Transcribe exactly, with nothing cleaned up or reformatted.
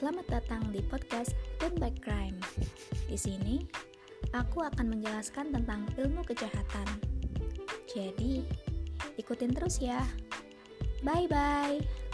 Selamat datang di podcast Turn Back Crime. Di sini, aku akan menjelaskan tentang ilmu kejahatan. Jadi, ikutin terus ya. Bye-bye.